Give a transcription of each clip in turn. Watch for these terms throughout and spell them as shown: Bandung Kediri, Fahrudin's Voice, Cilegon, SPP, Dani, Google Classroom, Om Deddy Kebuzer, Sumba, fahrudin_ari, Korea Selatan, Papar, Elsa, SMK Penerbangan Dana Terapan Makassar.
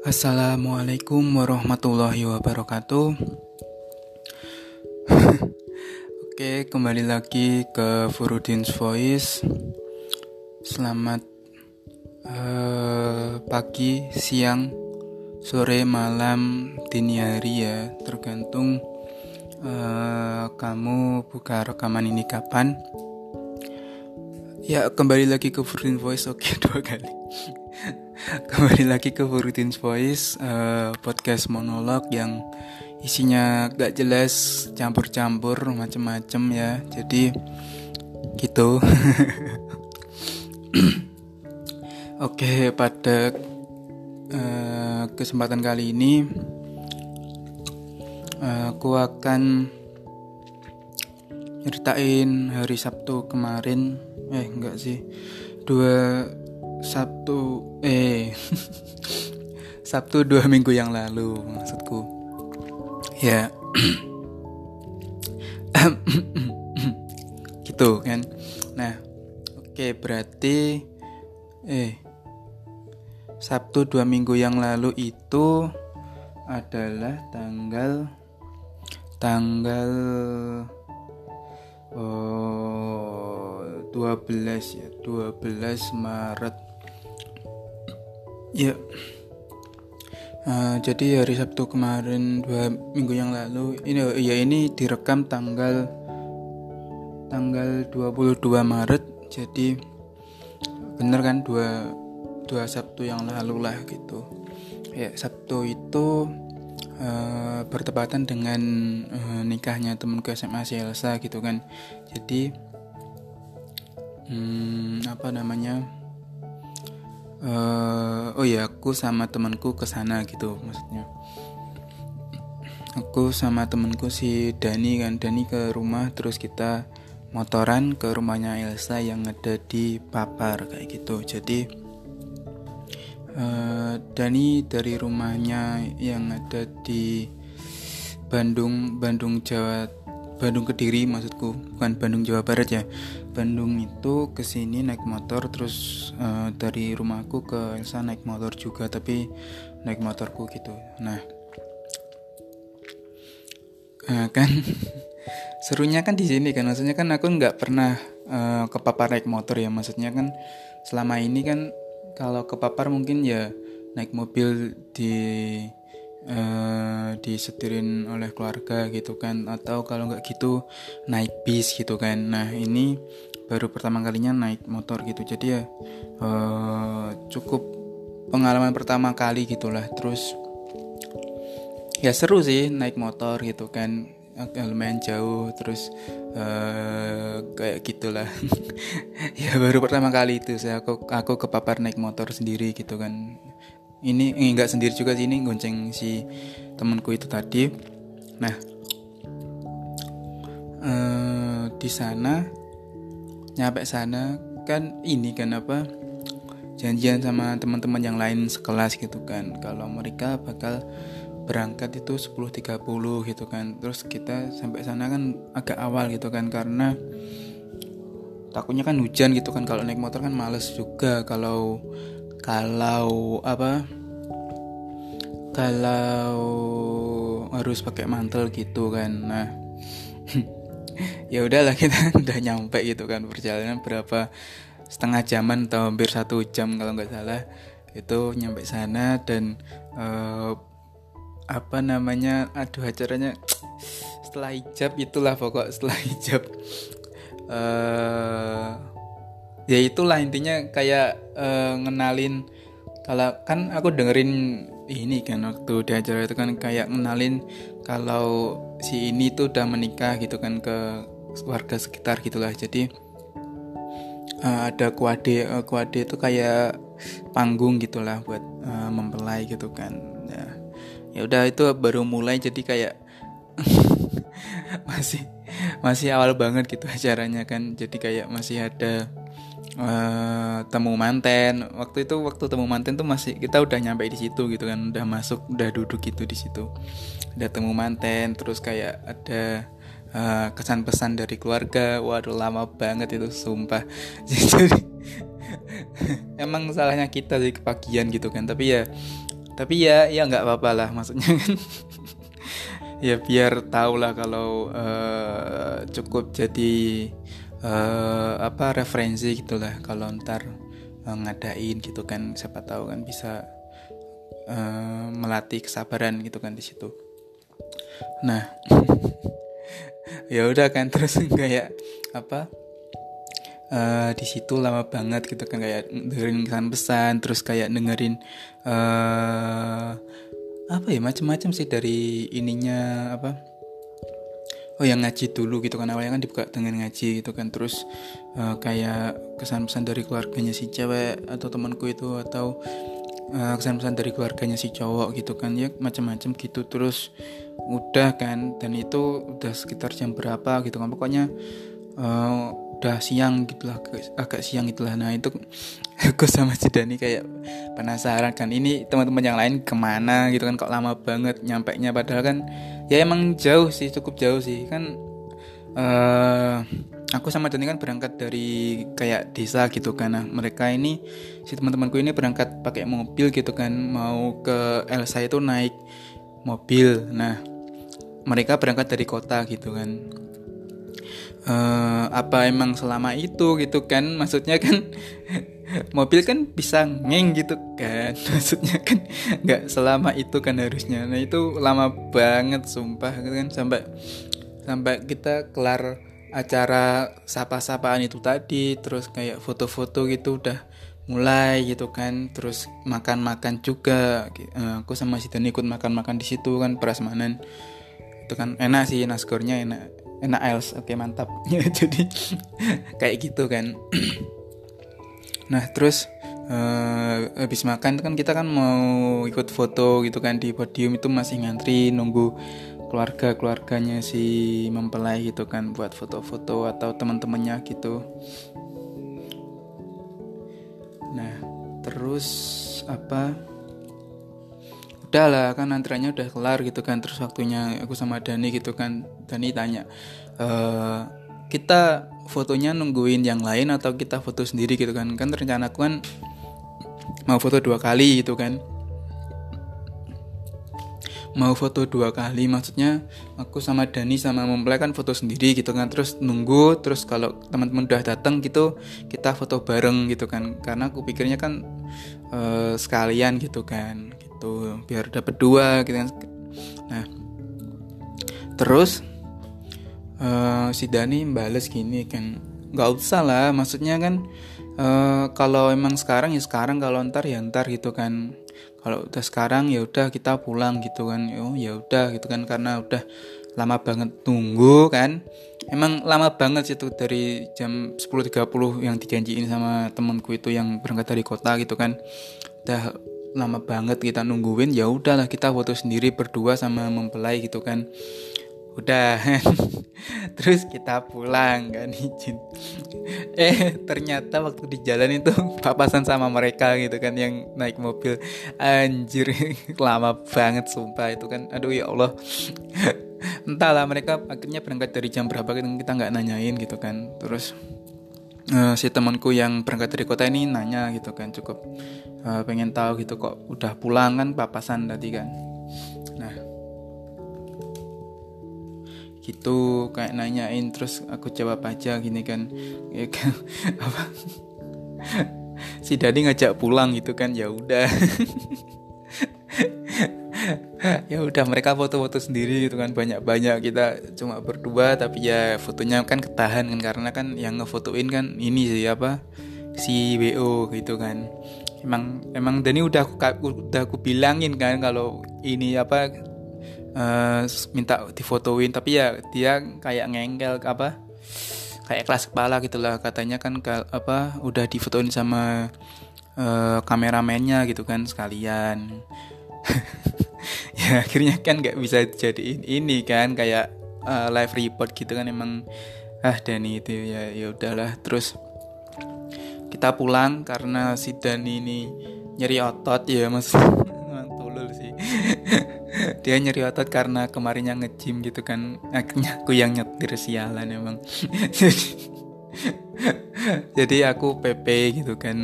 Assalamualaikum warahmatullahi wabarakatuh. Oke, kembali lagi ke Fahrudin's Voice. Selamat pagi, siang, sore, malam, dini hari ya. Tergantung kamu buka rekaman ini kapan. Ya, kembali lagi ke Fahrudin's Voice. Oke, dua kali. Kembali lagi ke Fahrudin's Voice, podcast monolog yang isinya gak jelas, campur-campur, macem-macem ya. Jadi gitu. Oke, pada kesempatan kali ini aku akan nyeritain hari Sabtu kemarin. Sabtu 2 minggu yang lalu maksudku. Ya. Gitu kan. Nah, oke, berarti Sabtu 2 minggu yang lalu itu adalah tanggal 12 Maret. Ya, jadi hari Sabtu kemarin 2 minggu yang lalu ini direkam tanggal 22 Maret. Jadi bener kan, 2 Sabtu yang lalu lah gitu. Ya, Sabtu itu bertepatan dengan nikahnya temen ke SMA si Elsa gitu kan. Jadi aku sama temanku kesana gitu, maksudnya aku sama temanku si Dani kan. Dani ke rumah, terus kita motoran ke rumahnya Elsa yang ada di Papar kayak gitu. Jadi Dani dari rumahnya yang ada di Bandung Kediri maksudku, bukan Bandung Jawa Barat ya. Bandung itu kesini naik motor, terus dari rumahku ke Elsa naik motor juga, tapi naik motorku gitu. Nah, kan serunya kan di sini kan, maksudnya kan aku nggak pernah ke Papar naik motor ya, maksudnya kan selama ini kan kalau ke Papar mungkin ya naik mobil disetirin oleh keluarga gitu kan, atau kalau nggak gitu naik bis gitu kan. Nah, ini baru pertama kalinya naik motor gitu, jadi ya cukup pengalaman pertama kali gitulah. Terus ya seru sih naik motor gitu kan, lumayan jauh, terus kayak gitulah. Ya baru pertama kali itu saya aku ke Papar naik motor sendiri gitu kan. Ini enggak sendiri juga sih, ini gonceng si temanku itu tadi. Nah, di sana nyampe sana kan ini kan apa, janjian sama teman-teman yang lain sekelas gitu kan. Kalau mereka bakal berangkat itu 10.30 gitu kan. Terus kita sampai sana kan agak awal gitu kan, karena takutnya kan hujan gitu kan. Kalau naik motor kan males juga kalau harus pakai mantel gitu kan. Nah, ya udahlah, kita udah nyampe gitu kan. Perjalanan berapa, setengah jaman atau hampir 1 jam kalau nggak salah itu nyampe sana. Dan acaranya setelah hijab itulah, pokok setelah hijab. Ya itulah intinya, kayak ngenalin, kalau kan aku dengerin ini kan waktu di acara itu kan, kayak ngenalin kalau si ini tuh udah menikah gitu kan ke warga sekitar gitulah. Jadi ada kuade itu kayak panggung gitulah buat mempelai gitu kan. Nah, ya udah itu baru mulai, jadi kayak masih awal banget gitu acaranya kan. Jadi kayak masih ada temu manten. Waktu temu manten tuh masih, kita udah nyampe di situ gitu kan, udah masuk, udah duduk gitu di situ. Ada temu manten, terus kayak ada kesan pesan dari keluarga. Waduh, lama banget itu sumpah. Jadi emang salahnya kita sih kepagian gitu kan, tapi ya Tapi ya nggak apa-apa lah, maksudnya kan ya biar tahu lah kalau cukup jadi referensi gitulah kalau ntar ngadain gitu kan, siapa tahu kan bisa melatih kesabaran gitu kan di situ. Nah, ya udah kan, terus kayak di situ lama banget gitu kan, kayak dengerin pesan-pesan, terus kayak dengerin macam-macam sih dari ininya yang ngaji dulu gitu kan. Awalnya kan dibuka dengan ngaji gitu kan, terus kayak kesan-pesan dari keluarganya si cewek atau temanku itu, atau kesan-pesan dari keluarganya si cowok gitu kan, ya macam-macam gitu. Terus udah kan, dan itu udah sekitar jam berapa gitu kan, pokoknya udah siang gitulah, agak siang gitulah. Nah itu aku sama si Dani kayak penasaran kan, ini teman-teman yang lain kemana gitu kan, kok lama banget nyampainya. Padahal kan ya emang jauh sih, cukup jauh sih kan. Aku sama Dani kan berangkat dari kayak desa gitu kan. Nah mereka ini, si teman-temanku ini berangkat pakai mobil gitu kan, mau ke Elsa itu naik mobil. Nah mereka berangkat dari kota gitu kan. Emang selama itu gitu kan, maksudnya kan mobil kan bisa ngeng gitu kan, maksudnya kan nggak selama itu kan harusnya. Nah itu lama banget sumpah kan, sampai kita kelar acara sapa-sapaan itu tadi, terus kayak foto-foto gitu udah mulai gitu kan, terus makan-makan juga. Aku sama si Dani ikut makan-makan di situ kan, prasmanan itu kan enak sih, nasgornya enak Els, oke mantap. Jadi kayak gitu kan. Nah terus habis makan kan kita kan mau ikut foto gitu kan di podium itu, masih ngantri nunggu keluarganya si mempelai gitu kan buat foto-foto atau teman-temannya gitu. Nah terus udah lah kan, antreannya udah kelar gitu kan. Terus waktunya aku sama Dani gitu kan, Dani tanya, kita fotonya nungguin yang lain atau kita foto sendiri gitu kan. Kan rencana aku kan mau foto 2 kali gitu kan. Mau foto 2 kali maksudnya aku sama Dani sama mempelai kan foto sendiri gitu kan. Terus nunggu, terus kalau teman-teman udah datang gitu kita foto bareng gitu kan. Karena aku pikirnya kan sekalian gitu kan, tuh biar dapat 2 gitu kan. Nah terus si Dani bales gini kan, nggak usah lah, maksudnya kan kalau emang sekarang ya sekarang, kalau ntar ya ntar gitu kan. Kalau udah sekarang ya udah kita pulang gitu kan. Oh ya udah gitu kan, karena udah lama banget tunggu kan. Emang lama banget sih itu, dari jam 10.30 yang dijanjiin sama temanku itu yang berangkat dari kota gitu kan, udah lama banget kita nungguin. Ya udahlah kita foto sendiri berdua sama mempelai gitu kan, udah. Terus kita pulang kan, izin. Ternyata waktu di jalan itu papasan sama mereka gitu kan yang naik mobil. Anjir, lama banget sumpah itu kan, aduh ya Allah. Entahlah mereka akhirnya berangkat dari jam berapa kita nggak nanyain gitu kan. Terus si temanku yang berangkat dari kota ini nanya gitu kan, cukup pengen tahu gitu, kok udah pulang kan, papasan tadi kan. Nah gitu kayak nanyain, terus aku jawab aja gini kan, ya kan, si Dani ngajak pulang gitu kan, ya udah. Ya udah mereka foto-foto sendiri gitu kan, banyak-banyak, kita cuma berdua. Tapi ya fotonya kan ketahan kan, karena kan yang ngefotoin kan ini siapa, si BO gitu kan. Emang Dani udah aku bilangin kan kalau ini minta difotoin, tapi ya dia kayak ngengkel kayak kelas kepala gitulah, katanya kan udah difotoin sama kameramennya gitu kan sekalian. Ya akhirnya kan nggak bisa jadiin ini kan kayak live report gitu kan, emang Dani itu ya udahlah. Terus kita pulang karena si Dani ini nyeri otot ya, mas, tulul sih. Dia nyeri otot karena kemarinnya nge-gym gitu kan, akhirnya aku yang nyetir, sialan emang. Jadi aku PP gitu kan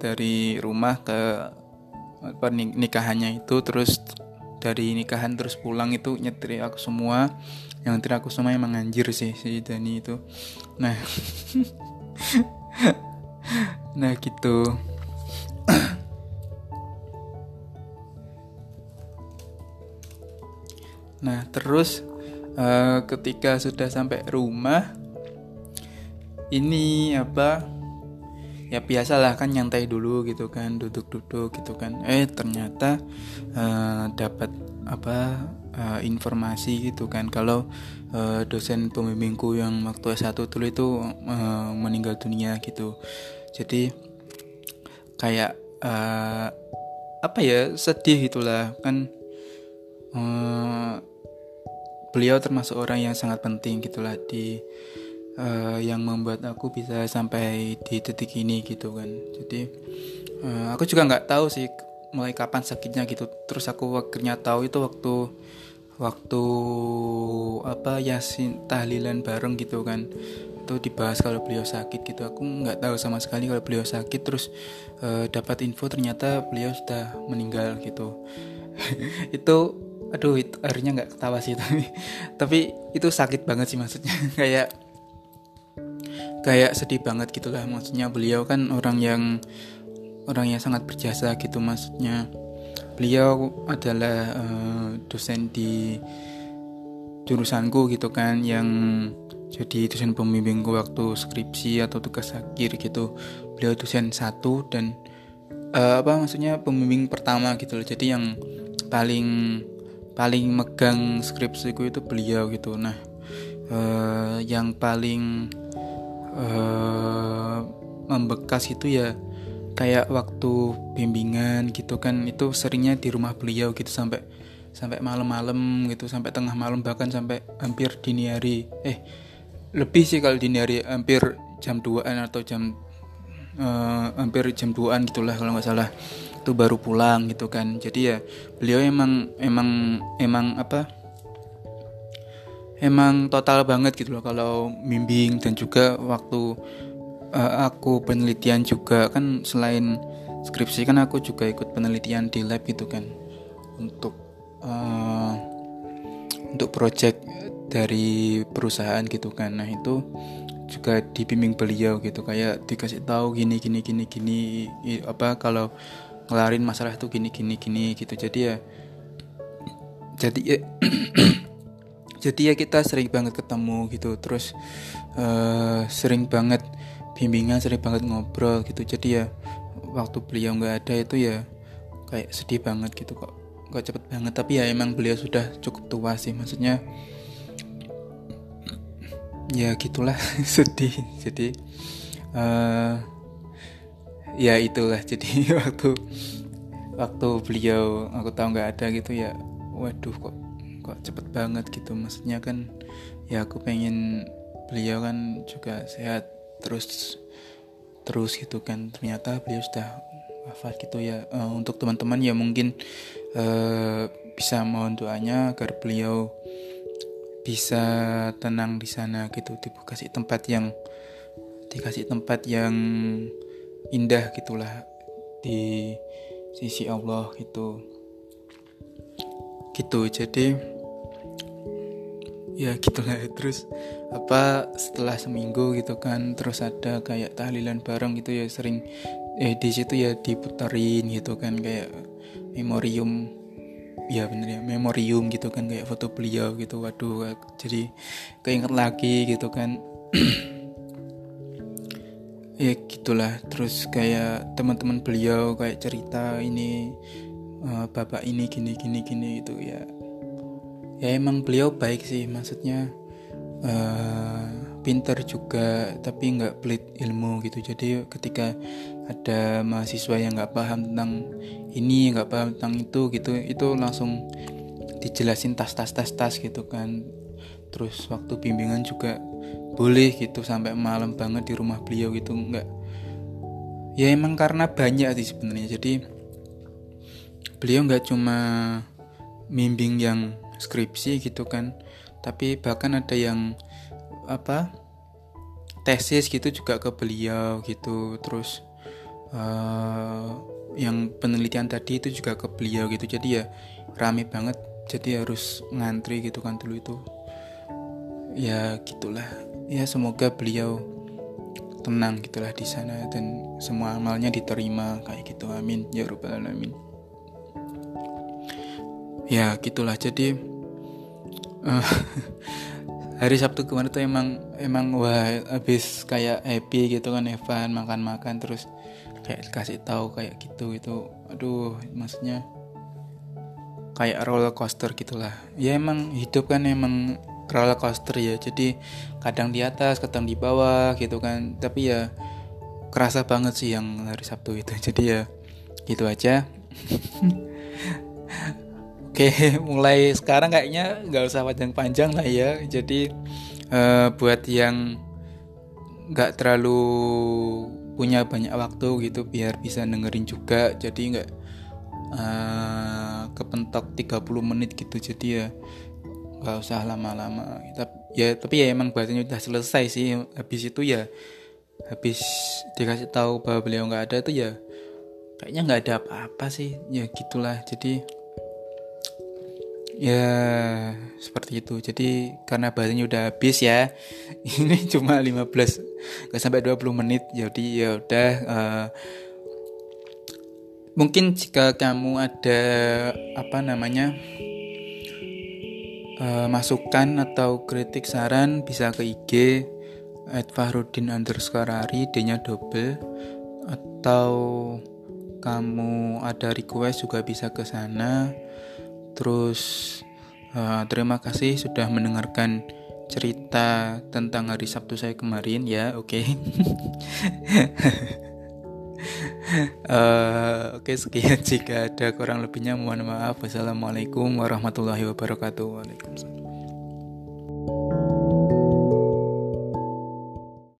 dari rumah ke nikahannya itu, terus dari nikahan terus pulang itu nyetir aku semua, yang nyetir aku semua emang anjir sih si Dani itu. Nah nah gitu. Nah terus ketika sudah sampai rumah ini apa ya, biasalah kan nyantai dulu gitu kan, duduk-duduk gitu kan. Ternyata dapat apa informasi gitu kan kalau dosen pembimbingku yang waktu S1 dulu itu meninggal dunia gitu. Jadi kayak apa ya, sedih gitulah kan. Beliau termasuk orang yang sangat penting gitulah di yang membuat aku bisa sampai di titik ini gitu kan. Jadi aku juga nggak tahu sih mulai kapan sakitnya gitu. Terus aku akhirnya tahu itu waktu apa yasin tahlilan bareng gitu kan. Itu dibahas kalau beliau sakit gitu. Aku nggak tahu sama sekali kalau beliau sakit. Terus dapat info ternyata beliau sudah meninggal gitu. Itu aduh, itu akhirnya nggak ketawa sih tapi itu sakit banget sih maksudnya kayak sedih banget gitulah. Maksudnya beliau kan orang yang sangat berjasa gitu. Maksudnya beliau adalah dosen di jurusanku gitu kan, yang jadi dosen pembimbingku waktu skripsi atau tugas akhir gitu. Beliau dosen satu dan pembimbing pertama gitu loh. Jadi yang paling megang skripsiku itu beliau gitu. Nah yang paling membekas itu ya kayak waktu bimbingan gitu kan, itu seringnya di rumah beliau gitu sampai malam-malam gitu, sampai tengah malam, bahkan sampai hampir dini hari, lebih sih kalau dini hari, hampir jam 2-an atau hampir jam 2-an gitulah kalau nggak salah, itu baru pulang gitu kan. Jadi ya beliau emang total banget gitu loh kalau bimbing. Dan juga waktu aku penelitian juga kan, selain skripsi kan aku juga ikut penelitian di lab gitu kan, untuk project dari perusahaan gitu kan. Nah itu juga dibimbing beliau gitu, kayak dikasih tahu gini apa kalau ngelarin masalah itu gini gitu. Jadi ya kita sering banget ketemu gitu. Terus sering banget bimbingan, sering banget ngobrol gitu. Jadi ya waktu beliau nggak ada itu ya kayak sedih banget gitu, kok cepet banget. Tapi ya emang beliau sudah cukup tua sih, maksudnya ya gitulah sedih. Jadi ya itulah. Jadi waktu beliau aku tahu nggak ada gitu ya, waduh kok cepet banget gitu. Maksudnya kan ya aku pengen beliau kan juga sehat terus gitu kan. Ternyata beliau sudah wafat gitu ya. Untuk teman-teman ya mungkin bisa mohon doanya agar beliau bisa tenang di sana gitu, dikasih tempat yang indah gitulah di sisi Allah gitu. Jadi ya gitulah. Terus setelah seminggu gitu kan, terus ada kayak tahlilan bareng gitu ya, sering di situ ya diputerin gitu kan, kayak memorium ya, bener ya, memorium gitu kan, kayak foto beliau gitu. Waduh jadi keinget lagi gitu kan ya gitulah. Terus kayak teman-teman beliau kayak cerita ini bapak ini gini gitu ya. Ya emang beliau baik sih, maksudnya pinter juga tapi nggak pelit ilmu gitu. Jadi ketika ada mahasiswa yang nggak paham tentang ini, nggak paham tentang itu gitu, itu langsung dijelasin tas gitu kan. Terus waktu bimbingan juga boleh gitu sampai malam banget di rumah beliau gitu. Nggak, ya emang karena banyak sih sebenarnya. Jadi beliau nggak cuma bimbing yang skripsi gitu kan, tapi bahkan ada yang tesis gitu juga ke beliau gitu. Terus yang penelitian tadi itu juga ke beliau gitu. Jadi ya rame banget, jadi harus ngantri gitu kan dulu itu. Ya gitulah. Ya semoga beliau tenang gitulah di sana dan semua amalnya diterima kayak gitu. Amin ya rabbal alamin. Ya gitulah. Jadi hari Sabtu kemarin tuh emang wah habis kayak happy gitu kan, Evan makan-makan terus kayak kasih tahu kayak gitu. Aduh, maksudnya kayak roller coaster gitulah. Ya emang hidup kan emang roller coaster ya. Jadi kadang di atas, kadang di bawah gitu kan. Tapi ya kerasa banget sih yang hari Sabtu itu. Jadi ya gitu aja. Oke, mulai sekarang kayaknya gak usah panjang-panjang lah ya. Jadi buat yang gak terlalu punya banyak waktu gitu, biar bisa dengerin juga. Jadi gak kepentok 30 menit gitu. Jadi ya gak usah lama-lama. Tapi ya emang bahasanya udah selesai sih. Habis itu ya, habis dikasih tahu bahwa beliau gak ada itu ya, kayaknya gak ada apa-apa sih. Ya gitulah. Jadi ya seperti itu. Jadi karena bahannya udah habis ya. Ini cuma 15 gak sampai 20 menit. Jadi ya udah, mungkin jika kamu ada masukan atau kritik saran bisa ke IG @fahrudin_ari, D-nya double. Atau kamu ada request juga bisa ke sana. Terus terima kasih sudah mendengarkan cerita tentang hari Sabtu saya kemarin ya. Oke. Oke, sekian. Jika ada kurang lebihnya mohon maaf. Wassalamualaikum warahmatullahi wabarakatuh. Waalaikumsalam.